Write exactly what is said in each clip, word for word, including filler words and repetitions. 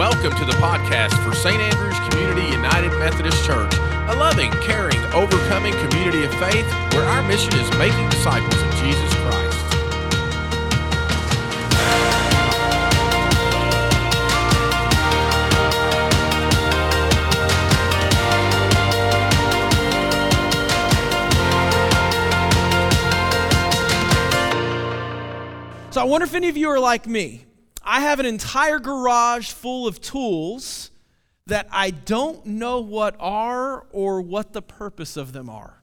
Welcome to the podcast for Saint Andrew's Community United Methodist Church, a loving, caring, overcoming community of faith where our mission is making disciples of Jesus Christ. So I wonder if any of you are like me. I have an entire garage full of tools that I don't know what are or what the purpose of them are.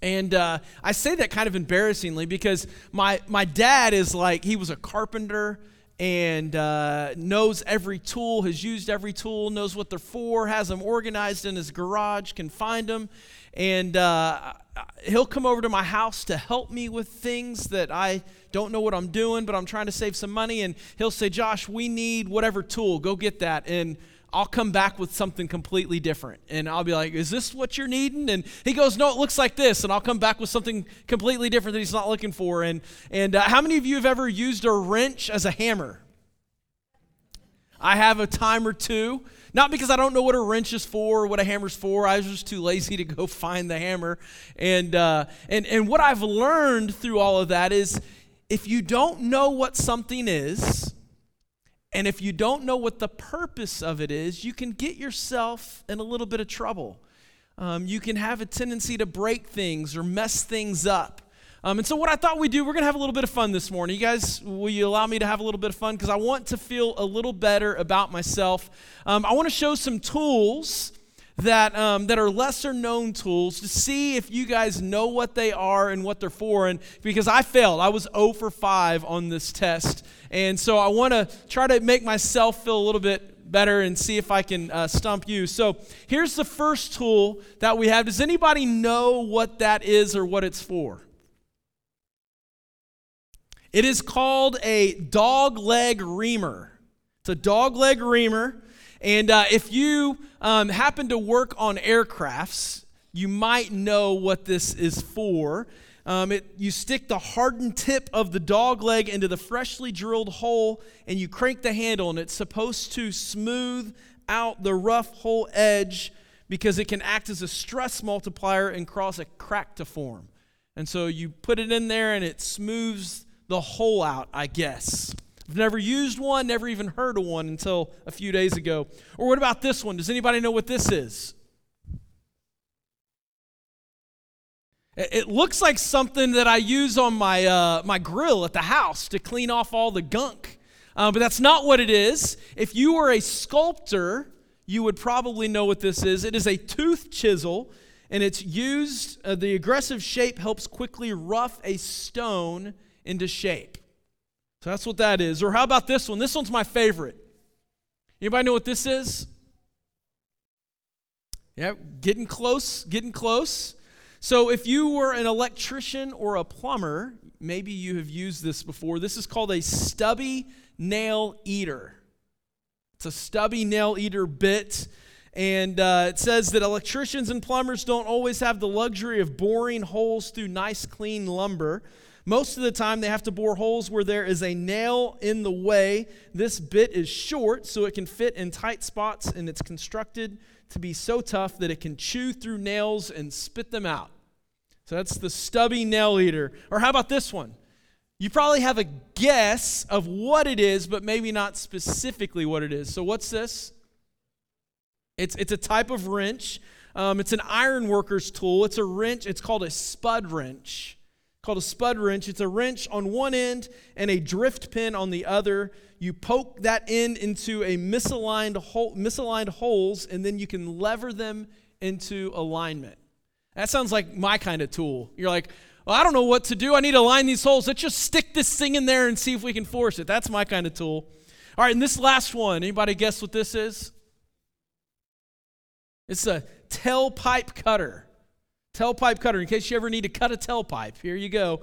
And uh, I say that kind of embarrassingly because my, my dad is like, he was a carpenter and uh, knows every tool, has used every tool, knows what they're for, has them organized in his garage, can find them. And uh, he'll come over to my house to help me with things that I don't know what I'm doing, but I'm trying to save some money. And he'll say, Josh, we need whatever tool. Go get that. And I'll come back with something completely different. And I'll be like, is this what you're needing? And he goes, no, it looks like this. And I'll come back with something completely different that he's not looking for. And, and uh, how many of you have ever used a wrench as a hammer? I have a time or two. Not because I don't know what a wrench is for or what a hammer's for. I was just too lazy to go find the hammer. And uh, and and what I've learned through all of that is if you don't know what something is and if you don't know what the purpose of it is, you can get yourself in a little bit of trouble. Um, you can have a tendency to break things or mess things up. Um, and so what I thought we'd do, we're going to have a little bit of fun this morning. You guys, will you allow me to have a little bit of fun? Because I want to feel a little better about myself. Um, I want to show some tools that um, that are lesser-known tools to see if you guys know what they are and what they're for. And because I failed. I was zero for five on this test. And so I want to try to make myself feel a little bit better and see if I can uh, stump you. So here's the first tool that we have. Does anybody know what that is or what it's for? It is called a dog leg reamer. It's a dog leg reamer. And uh, if you um, happen to work on aircrafts, you might know what this is for. Um, it, you stick the hardened tip of the dog leg into the freshly drilled hole and you crank the handle, and it's supposed to smooth out the rough hole edge because it can act as a stress multiplier and cause a crack to form. And so you put it in there and it smooths the hole out, I guess. I've never used one, never even heard of one until a few days ago. Or what about this one? Does anybody know what this is? It looks like something that I use on my uh, my grill at the house to clean off all the gunk. Uh, but that's not what it is. If you were a sculptor, you would probably know what this is. It is a tooth chisel, and it's used, uh, the aggressive shape helps quickly rough a stone into shape. So that's what that is. Or how about this one? This one's my favorite. Anybody know what this is? Yeah, getting close, getting close. So if you were an electrician or a plumber, maybe you have used this before. This is called a stubby nail eater. It's a stubby nail eater bit. And uh, it says that electricians and plumbers don't always have the luxury of boring holes through nice, clean lumber. Most of the time, they have to bore holes where there is a nail in the way. This bit is short, so it can fit in tight spots, and it's constructed to be so tough that it can chew through nails and spit them out. So that's the stubby nail eater. Or how about this one? You probably have a guess of what it is, but maybe not specifically what it is. So what's this? It's, it's a type of wrench. Um, it's an ironworker's tool. It's a wrench. It's called a spud wrench. Called a spud wrench. It's a wrench on one end and a drift pin on the other. You poke that end into a misaligned hole, misaligned holes, and then you can lever them into alignment. That sounds like my kind of tool. You're like, well, I don't know what to do. I need to align these holes. Let's just stick this thing in there and see if we can force it. That's my kind of tool. All right, and this last one. Anybody guess what this is? It's a tailpipe cutter. Tailpipe cutter, in case you ever need to cut a tailpipe. Here you go.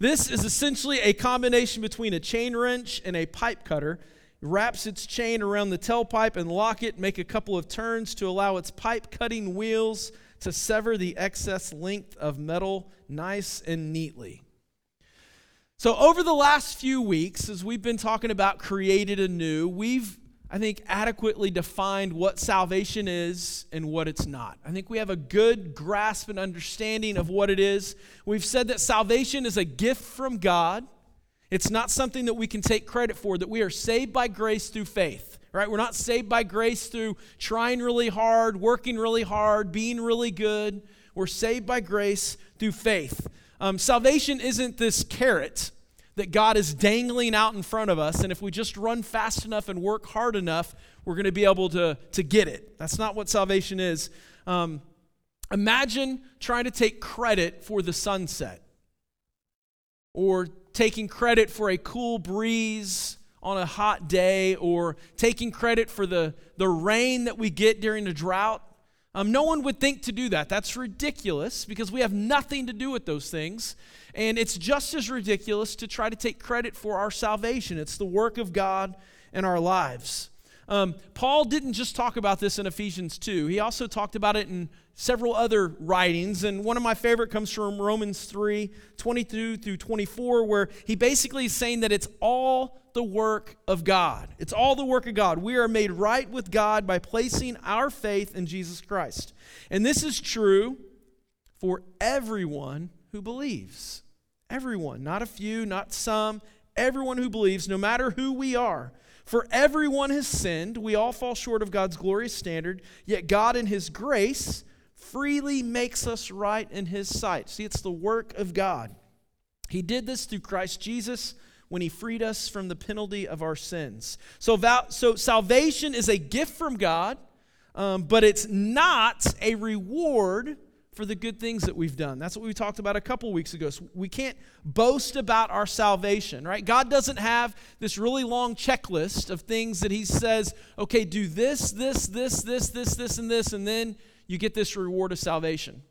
This is essentially a combination between a chain wrench and a pipe cutter. It wraps its chain around the tailpipe and lock it, make a couple of turns to allow its pipe cutting wheels to sever the excess length of metal nice and neatly. So over the last few weeks, as we've been talking about created anew, we've I think, adequately defined what salvation is and what it's not. I think we have a good grasp and understanding of what it is. We've said that salvation is a gift from God. It's not something that we can take credit for, that we are saved by grace through faith, right? We're not saved by grace through trying really hard, working really hard, being really good. We're saved by grace through faith. Um, salvation isn't this carrot that God is dangling out in front of us, and if we just run fast enough and work hard enough, we're going to be able to, to get it. That's not what salvation is. Um, imagine trying to take credit for the sunset or taking credit for a cool breeze on a hot day or taking credit for the, the rain that we get during a drought. Um, no one would think to do that. That's ridiculous because we have nothing to do with those things. And it's just as ridiculous to try to take credit for our salvation. It's the work of God in our lives. Um, Paul didn't just talk about this in Ephesians two. He also talked about it in several other writings. And one of my favorite comes from Romans three, twenty-two through twenty-four, where he basically is saying that it's all the work of God. It's all the work of God. We are made right with God by placing our faith in Jesus Christ. And this is true for everyone who believes. Everyone, not a few, not some. Everyone who believes, no matter who we are. For everyone has sinned, we all fall short of God's glorious standard, yet God in His grace freely makes us right in His sight. See, it's the work of God. He did this through Christ Jesus when He freed us from the penalty of our sins. So, so salvation is a gift from God, um, but it's not a reward for the good things that we've done. That's what we talked about a couple weeks ago. So we can't boast about our salvation, right? God doesn't have this really long checklist of things that He says, okay, do this, this, this, this, this, this, and this, and then you get this reward of salvation.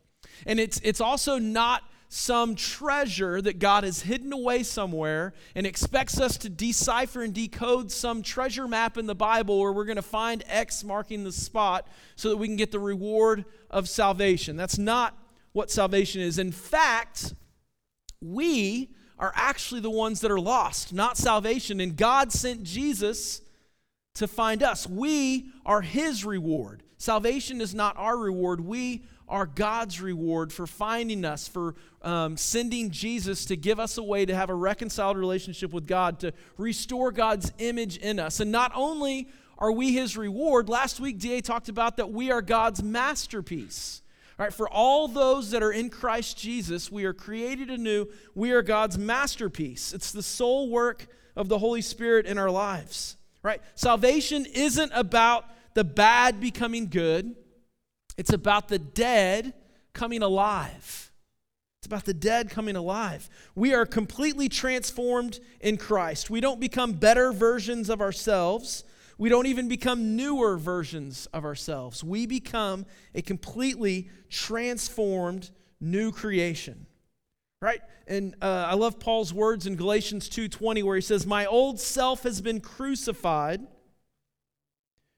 And it's it's also not some treasure that God has hidden away somewhere and expects us to decipher and decode some treasure map in the Bible where we're going to find X marking the spot so that we can get the reward of salvation. That's not what salvation is. In fact, we are actually the ones that are lost, not salvation. And God sent Jesus to find us. We are His reward. Salvation is not our reward. We are God's reward for finding us, for um, sending Jesus to give us a way to have a reconciled relationship with God, to restore God's image in us. And not only are we His reward, last week D A talked about that we are God's masterpiece. All right, for all those that are in Christ Jesus, we are created anew. We are God's masterpiece. It's the sole work of the Holy Spirit in our lives. Right? Salvation isn't about the bad becoming good. It's about the dead coming alive. It's about the dead coming alive. We are completely transformed in Christ. We don't become better versions of ourselves. We don't even become newer versions of ourselves. We become a completely transformed new creation. Right? And uh, I love Paul's words in Galatians two twenty where he says, "My old self has been crucified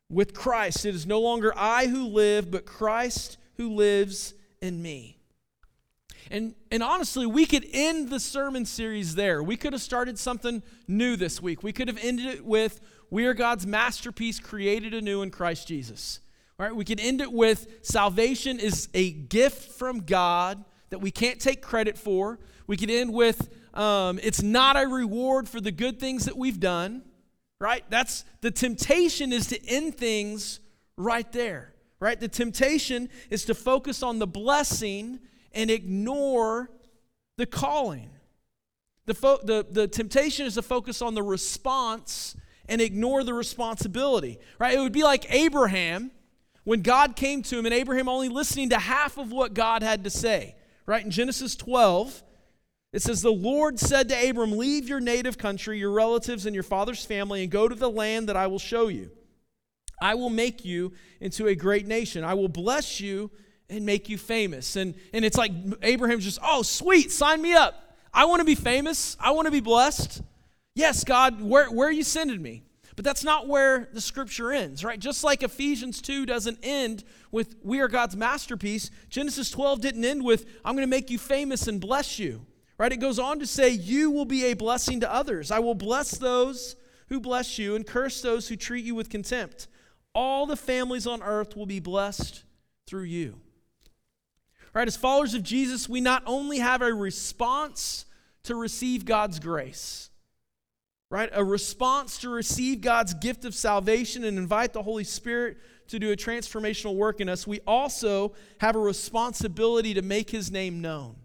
with Christ. It is no longer I who live, but Christ who lives in me." And and honestly, we could end the sermon series there. We could have started something new this week. We could have ended it with, we are God's masterpiece created anew in Christ Jesus. All right? We could end it with, salvation is a gift from God that we can't take credit for. We could end with, um, it's not a reward for the good things that we've done. Right? That's the temptation is to end things right there. Right? The temptation is to focus on the blessing and ignore the calling. The, fo- the, the temptation is to focus on the response and ignore the responsibility. Right? It would be like Abraham when God came to him and Abraham only listening to half of what God had to say. Right? In Genesis twelve, it says, "The Lord said to Abram, leave your native country, your relatives, and your father's family, and go to the land that I will show you. I will make you into a great nation. I will bless you and make you famous." And, and it's like Abraham's just, oh, sweet, sign me up. I want to be famous. I want to be blessed. Yes, God, where, where are you sending me? But that's not where the scripture ends, right? Just like Ephesians two doesn't end with, we are God's masterpiece, Genesis twelve didn't end with, I'm going to make you famous and bless you. Right? It goes on to say, you will be a blessing to others. I will bless those who bless you, and curse those who treat you with contempt. All the families on earth will be blessed through you." All right, as followers of Jesus, we not only have a response to receive God's grace, right? A response to receive God's gift of salvation and invite the Holy Spirit to do a transformational work in us, we also have a responsibility to make his name known.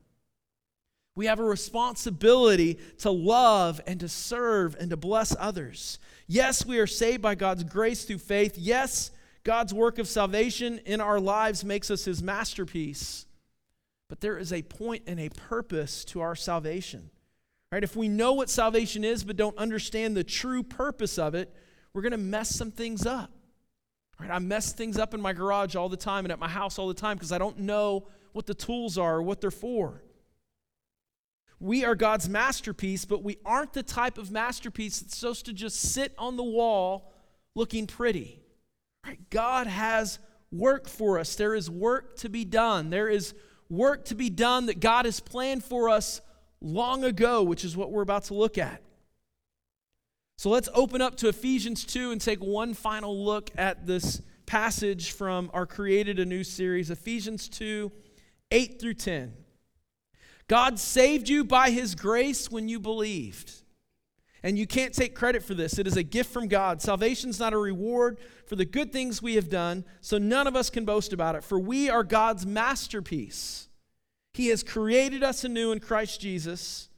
We have a responsibility to love and to serve and to bless others. Yes, we are saved by God's grace through faith. Yes, God's work of salvation in our lives makes us his masterpiece. But there is a point and a purpose to our salvation. Right? If we know what salvation is but don't understand the true purpose of it, we're going to mess some things up. Right? I mess things up in my garage all the time and at my house all the time because I don't know what the tools are or what they're for. We are God's masterpiece, but we aren't the type of masterpiece that's supposed to just sit on the wall looking pretty. Right? God has work for us. There is work to be done. There is work to be done that God has planned for us long ago, which is what we're about to look at. So let's open up to Ephesians two and take one final look at this passage from our Created Anew series, Ephesians two, eight through ten. God saved you by his grace when you believed. And you can't take credit for this. It is a gift from God. Salvation's not a reward for the good things we have done, so none of us can boast about it. For we are God's masterpiece. He has created us anew in Christ Jesus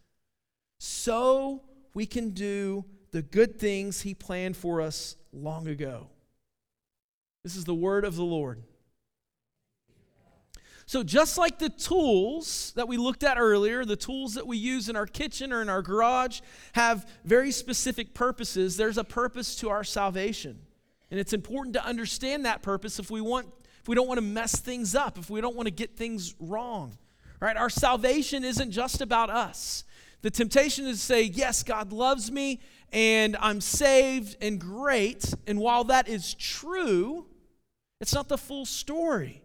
so we can do the good things he planned for us long ago. This is the word of the Lord. So just like the tools that we looked at earlier, the tools that we use in our kitchen or in our garage have very specific purposes, there's a purpose to our salvation. And it's important to understand that purpose if we want, if we don't want to mess things up, if we don't want to get things wrong. Right? Our salvation isn't just about us. The temptation is to say, yes, God loves me and I'm saved and great. And while that is true, it's not the full story.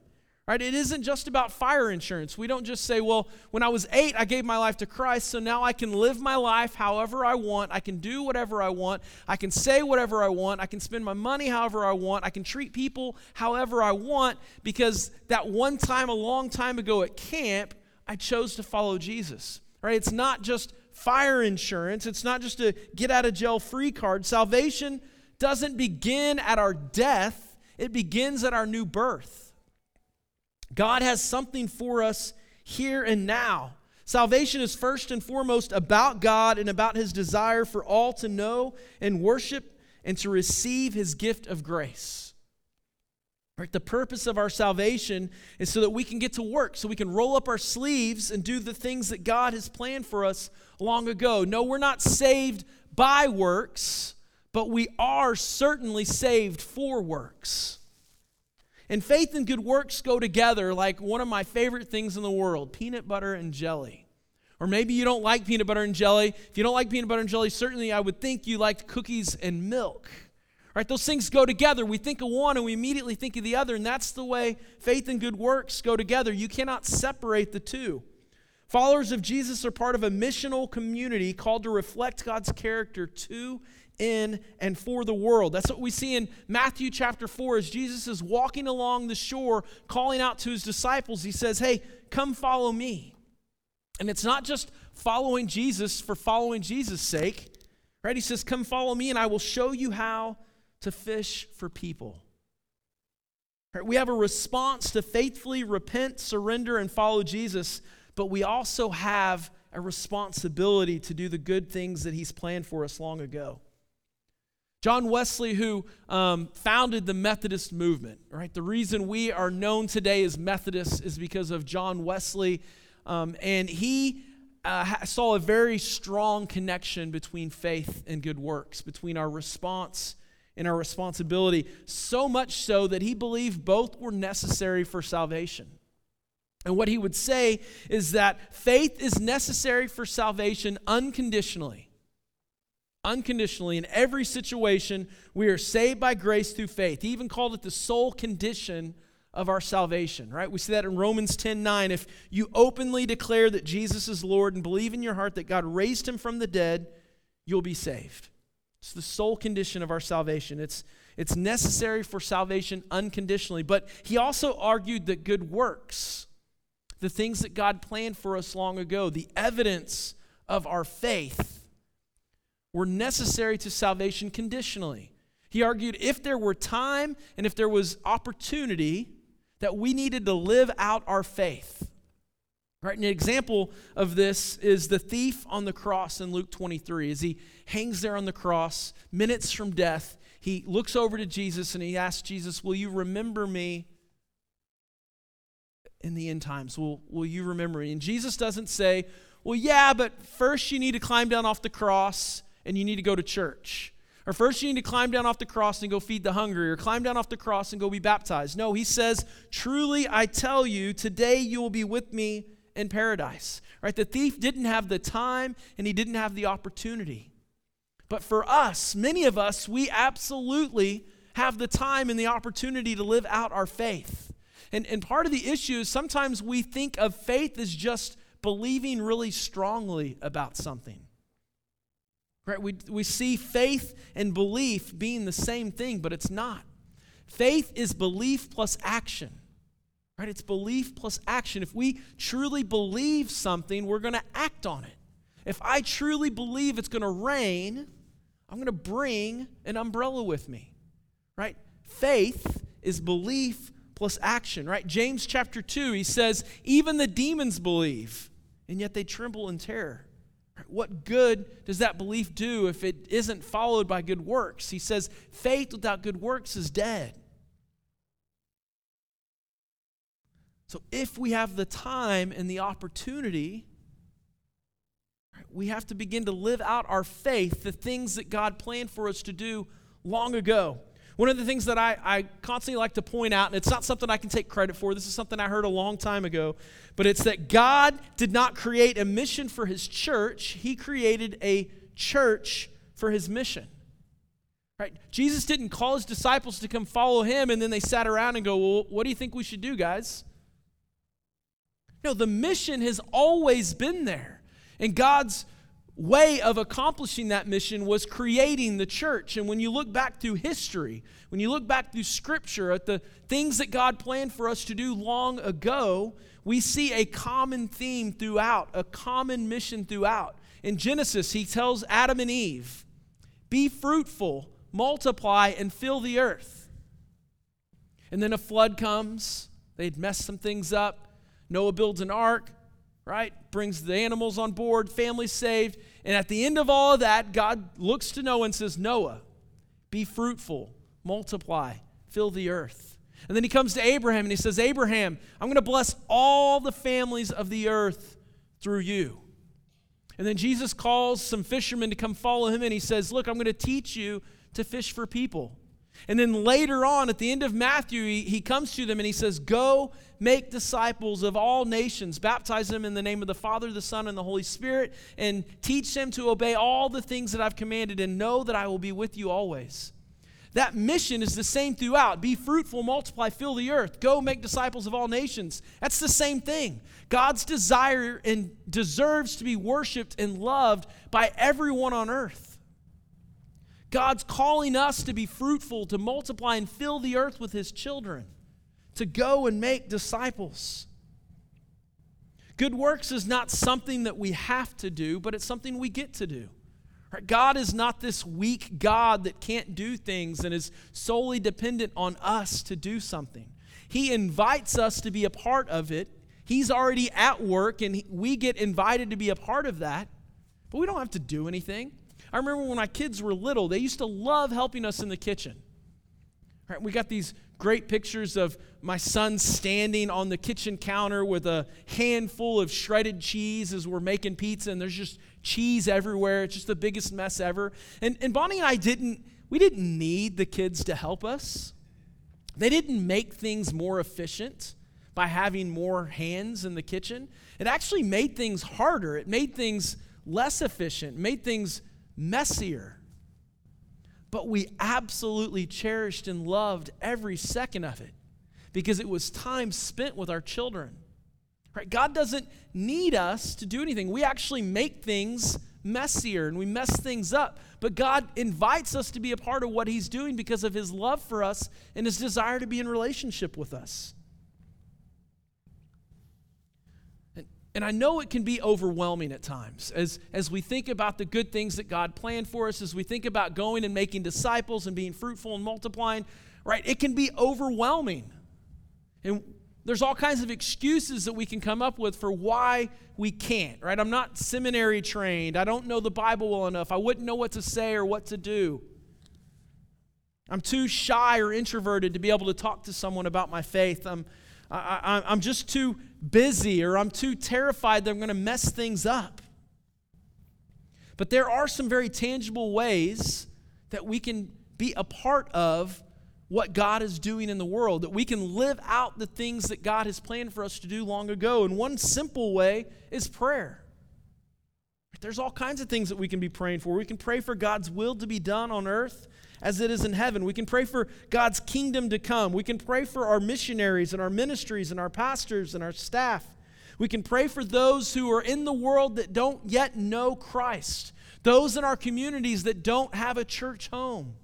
Right? It isn't just about fire insurance. We don't just say, well, when I was eight, I gave my life to Christ, so now I can live my life however I want. I can do whatever I want. I can say whatever I want. I can spend my money however I want. I can treat people however I want because that one time a long time ago at camp, I chose to follow Jesus. Right? It's not just fire insurance. It's not just a get-out-of-jail-free card. Salvation doesn't begin at our death. It begins at our new birth. God has something for us here and now. Salvation is first and foremost about God and about his desire for all to know and worship and to receive his gift of grace. Right? The purpose of our salvation is so that we can get to work, so we can roll up our sleeves and do the things that God has planned for us long ago. No, we're not saved by works, but we are certainly saved for works. And faith and good works go together like one of my favorite things in the world, peanut butter and jelly. Or maybe you don't like peanut butter and jelly. If you don't like peanut butter and jelly, certainly I would think you liked cookies and milk. Right? Those things go together. We think of one and we immediately think of the other, and that's the way faith and good works go together. You cannot separate the two. Followers of Jesus are part of a missional community called to reflect God's character to in and for the world. That's what we see in Matthew chapter four as Jesus is walking along the shore, calling out to his disciples. He says, hey, come follow me. And it's not just following Jesus for following Jesus' sake, right? He says, come follow me and I will show you how to fish for people. Right? We have a response to faithfully repent, surrender, and follow Jesus, but we also have a responsibility to do the good things that he's planned for us long ago. John Wesley, who um, founded the Methodist movement, right? The reason we are known today as Methodists is because of John Wesley, um, and he uh, saw a very strong connection between faith and good works, between our response and our responsibility, so much so that he believed both were necessary for salvation. And what he would say is that faith is necessary for salvation unconditionally. Unconditionally, in every situation, we are saved by grace through faith. He even called it the sole condition of our salvation, right? We see that in Romans ten nine. If you openly declare that Jesus is Lord and believe in your heart that God raised him from the dead, you'll be saved. It's the sole condition of our salvation. It's, it's necessary for salvation unconditionally. But he also argued that good works, the things that God planned for us long ago, the evidence of our faith, were necessary to salvation conditionally. He argued if there were time and if there was opportunity, that we needed to live out our faith. Right? An example of this is the thief on the cross in Luke twenty-three. As he hangs there on the cross, minutes from death, he looks over to Jesus and he asks Jesus, will you remember me in the end times? Will, will you remember me? And Jesus doesn't say, well, yeah, but first you need to climb down off the cross and you need to go to church. Or first you need to climb down off the cross and go feed the hungry, or climb down off the cross and go be baptized. No, he says, truly I tell you, today you will be with me in paradise. Right? The thief didn't have the time and he didn't have the opportunity. But for us, many of us, we absolutely have the time and the opportunity to live out our faith. And, and part of the issue is sometimes we think of faith as just believing really strongly about something. Right? We, we see faith and belief being the same thing, but it's not. Faith is belief plus action. Right? It's belief plus action. If we truly believe something, we're going to act on it. If I truly believe it's going to rain, I'm going to bring an umbrella with me. Right? Faith is belief plus action. Right? James chapter two, he says, even the demons believe, and yet they tremble in terror. What good does that belief do if it isn't followed by good works? He says, faith without good works is dead. So if we have the time and the opportunity, we have to begin to live out our faith, the things that God planned for us to do long ago. One of the things that I, I constantly like to point out, and it's not something I can take credit for, this is something I heard a long time ago, but it's that God did not create a mission for his church, he created a church for his mission. Right? Jesus didn't call his disciples to come follow him, and then they sat around and go, well, what do you think we should do, guys? No, the mission has always been there, and God's way of accomplishing that mission was creating the church. And when you look back through history, when you look back through Scripture at the things that God planned for us to do long ago, we see a common theme throughout, a common mission throughout. In Genesis, he tells Adam and Eve, be fruitful, multiply, and fill the earth. And then a flood comes. They'd messed some things up. Noah builds an ark. Right? Brings the animals on board, family saved. And at the end of all of that, God looks to Noah and says, Noah, be fruitful, multiply, fill the earth. And then he comes to Abraham and he says, Abraham, I'm going to bless all the families of the earth through you. And then Jesus calls some fishermen to come follow him and he says, look, I'm going to teach you to fish for people. And then later on, at the end of Matthew, he, he comes to them and he says, go make disciples of all nations, baptize them in the name of the Father, the Son, and the Holy Spirit, and teach them to obey all the things that I've commanded, and know that I will be with you always. That mission is the same throughout. Be fruitful, multiply, fill the earth. Go make disciples of all nations. That's the same thing. God's desire and deserves to be worshiped and loved by everyone on earth. God's calling us to be fruitful, to multiply and fill the earth with his children, to go and make disciples. Good works is not something that we have to do, but it's something we get to do. God is not this weak God that can't do things and is solely dependent on us to do something. He invites us to be a part of it. He's already at work, and we get invited to be a part of that, but we don't have to do anything. I remember when my kids were little, they used to love helping us in the kitchen. Right, we got these great pictures of my son standing on the kitchen counter with a handful of shredded cheese as we're making pizza, and there's just cheese everywhere. It's just the biggest mess ever. And, and Bonnie and I didn't, we didn't need the kids to help us. They didn't make things more efficient by having more hands in the kitchen. It actually made things harder. It made things less efficient, made things messier. But we absolutely cherished and loved every second of it because it was time spent with our children. Right? God doesn't need us to do anything. We actually make things messier and we mess things up. But God invites us to be a part of what he's doing because of his love for us and his desire to be in relationship with us. And, and I know it can be overwhelming at times as, as we think about the good things that God planned for us, as we think about going and making disciples and being fruitful and multiplying, right? It can be overwhelming. And there's all kinds of excuses that we can come up with for why we can't, right? I'm not seminary trained. I don't know the Bible well enough. I wouldn't know what to say or what to do. I'm too shy or introverted to be able to talk to someone about my faith. I'm, I, I, I'm just too busy, or I'm too terrified that I'm going to mess things up. But there are some very tangible ways that we can be a part of what God is doing in the world, that we can live out the things that God has planned for us to do long ago. And one simple way is prayer. There's all kinds of things that we can be praying for. We can pray for God's will to be done on earth as it is in heaven. We can pray for God's kingdom to come. We can pray for our missionaries and our ministries and our pastors and our staff. We can pray for those who are in the world that don't yet know Christ, those in our communities that don't have a church home.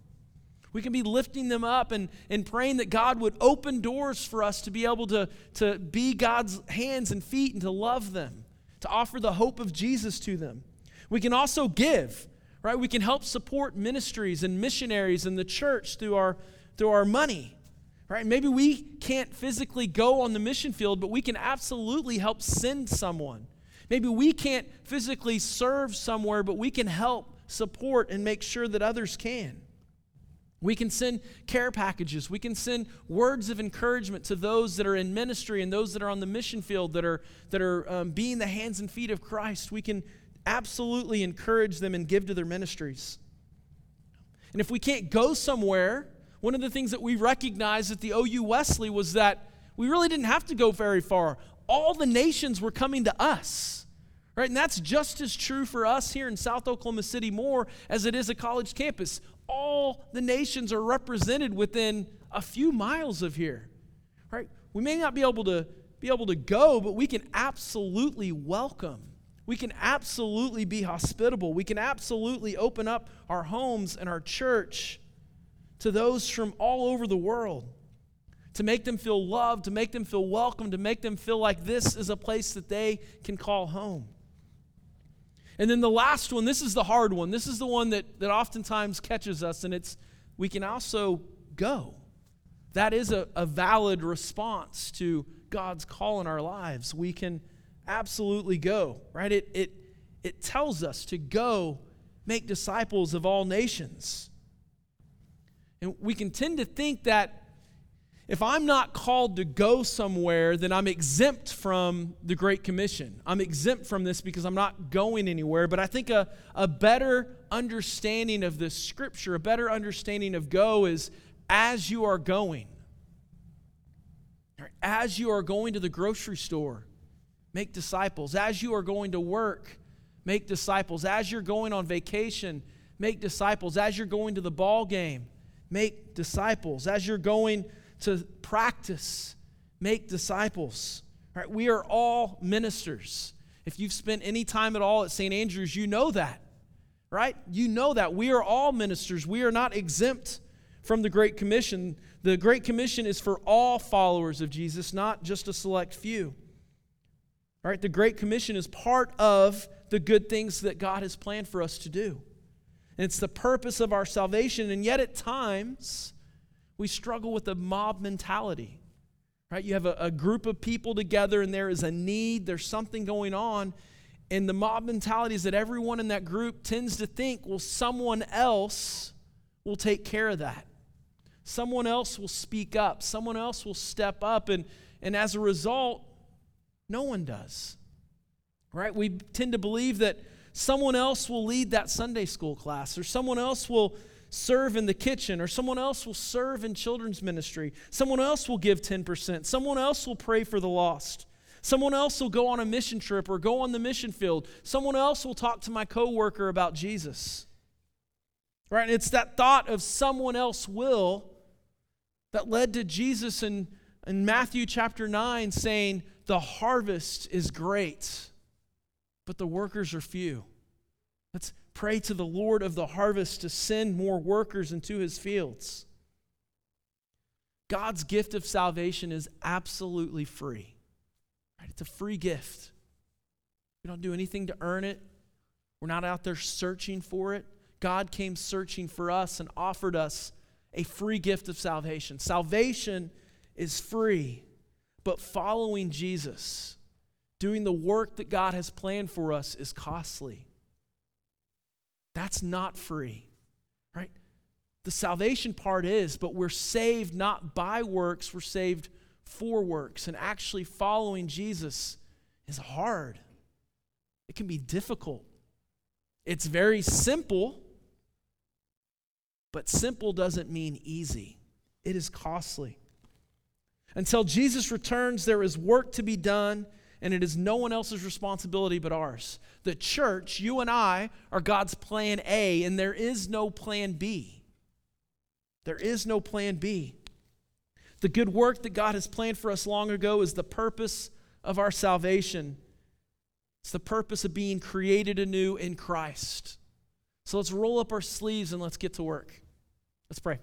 We can be lifting them up and, and praying that God would open doors for us to be able to, to be God's hands and feet and to love them, to offer the hope of Jesus to them. We can also give, right? We can help support ministries and missionaries and the church through our, through our money, right? Maybe we can't physically go on the mission field, but we can absolutely help send someone. Maybe we can't physically serve somewhere, but we can help support and make sure that others can. We can send care packages. We can send words of encouragement to those that are in ministry and those that are on the mission field that are, that are um, being the hands and feet of Christ. We can absolutely encourage them and give to their ministries. And if we can't go somewhere, one of the things that we recognized at the O U Wesley was that we really didn't have to go very far. All the nations were coming to us. Right? And that's just as true for us here in South Oklahoma City more as it is a college campus. All the nations are represented within a few miles of here. Right? We may not be able to be able to go, but we can absolutely welcome. We can absolutely be hospitable. We can absolutely open up our homes and our church to those from all over the world, to make them feel loved, to make them feel welcome, to make them feel like this is a place that they can call home. And then the last one, this is the hard one. This is the one that, that oftentimes catches us, and it's we can also go. That is a, a valid response to God's call in our lives. We can absolutely go, right? It, it, it tells us to go make disciples of all nations. And we can tend to think that if I'm not called to go somewhere, then I'm exempt from the Great Commission. I'm exempt from this because I'm not going anywhere. But I think a, a better understanding of the Scripture, a better understanding of go is as you are going. As you are going to the grocery store, make disciples. As you are going to work, make disciples. As you're going on vacation, make disciples. As you're going to the ball game, make disciples. As you're going to practice, make disciples. Right? We are all ministers. If you've spent any time at all at Saint Andrews, you know that, right? You know that. We are all ministers. We are not exempt from the Great Commission. The Great Commission is for all followers of Jesus, not just a select few. All right? The Great Commission is part of the good things that God has planned for us to do. And it's the purpose of our salvation, and yet at times we struggle with a mob mentality, right? You have a, a group of people together and there is a need, there's something going on, and the mob mentality is that everyone in that group tends to think, well, someone else will take care of that. Someone else will speak up. Someone else will step up, and, and as a result, no one does, right? We tend to believe that someone else will lead that Sunday school class, or someone else will serve in the kitchen, or someone else will serve in children's ministry. Someone else will give ten percent. Someone else will pray for the lost. Someone else will go on a mission trip or go on the mission field. Someone else will talk to my coworker about Jesus. Right? And it's that thought of someone else will that led to Jesus in, in Matthew chapter nine saying, the harvest is great, but the workers are few. Let's pray to the Lord of the harvest to send more workers into his fields. God's gift of salvation is absolutely free. Right? It's a free gift. We don't do anything to earn it. We're not out there searching for it. God came searching for us and offered us a free gift of salvation. Salvation is free, but following Jesus, doing the work that God has planned for us, is costly. That's not free, right? The salvation part is, but we're saved not by works, we're saved for works. And actually following Jesus is hard. It can be difficult. It's very simple, but simple doesn't mean easy. It is costly. Until Jesus returns, there is work to be done, and it is no one else's responsibility but ours. The church, you and I, are God's plan A, and there is no plan B. There is no plan B. The good work that God has planned for us long ago is the purpose of our salvation. It's the purpose of being created anew in Christ. So let's roll up our sleeves and let's get to work. Let's pray.